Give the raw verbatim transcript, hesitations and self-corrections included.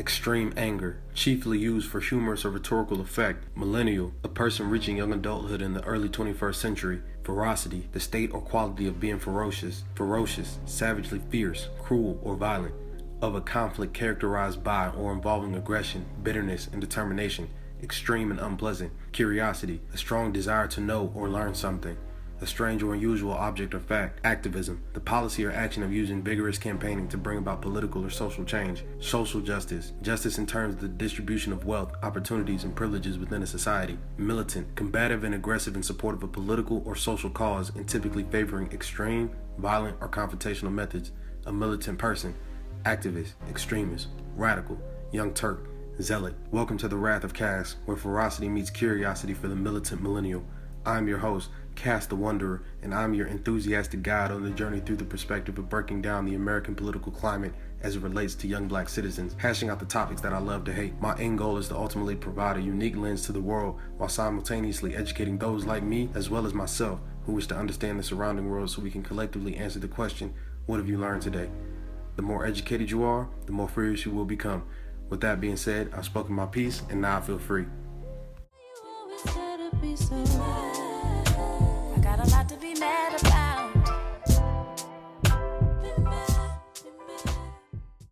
extreme anger, chiefly used for humorous or rhetorical effect, millennial, a person reaching young adulthood in the early twenty-first century, ferocity, the state or quality of being ferocious, ferocious, savagely fierce, cruel, or violent, of a conflict characterized by or involving aggression, bitterness, and determination, extreme and unpleasant, curiosity, a strong desire to know or learn something, a strange or unusual object or fact, activism, the policy or action of using vigorous campaigning to bring about political or social change, social justice, justice in terms of the distribution of wealth, opportunities, and privileges within a society, militant, combative and aggressive in support of a political or social cause and typically favoring extreme, violent, or confrontational methods, a militant person, activist, extremist, radical, Young Turk, zealot. Welcome to the Wrath of Caste, where ferocity meets curiosity for the militant millennial. I'm your host, Cast the Wanderer, and I'm your enthusiastic guide on the journey through the perspective of breaking down the American political climate as it relates to young black citizens, hashing out the topics that I love to hate. My end goal is to ultimately provide a unique lens to the world while simultaneously educating those like me as well as myself who wish to understand the surrounding world so we can collectively answer the question, what have you learned today? The more educated you are, the more furious you will become. With that being said, I've spoken my piece, and now I feel free. You always said it'd be so bad. I got a lot to be mad about.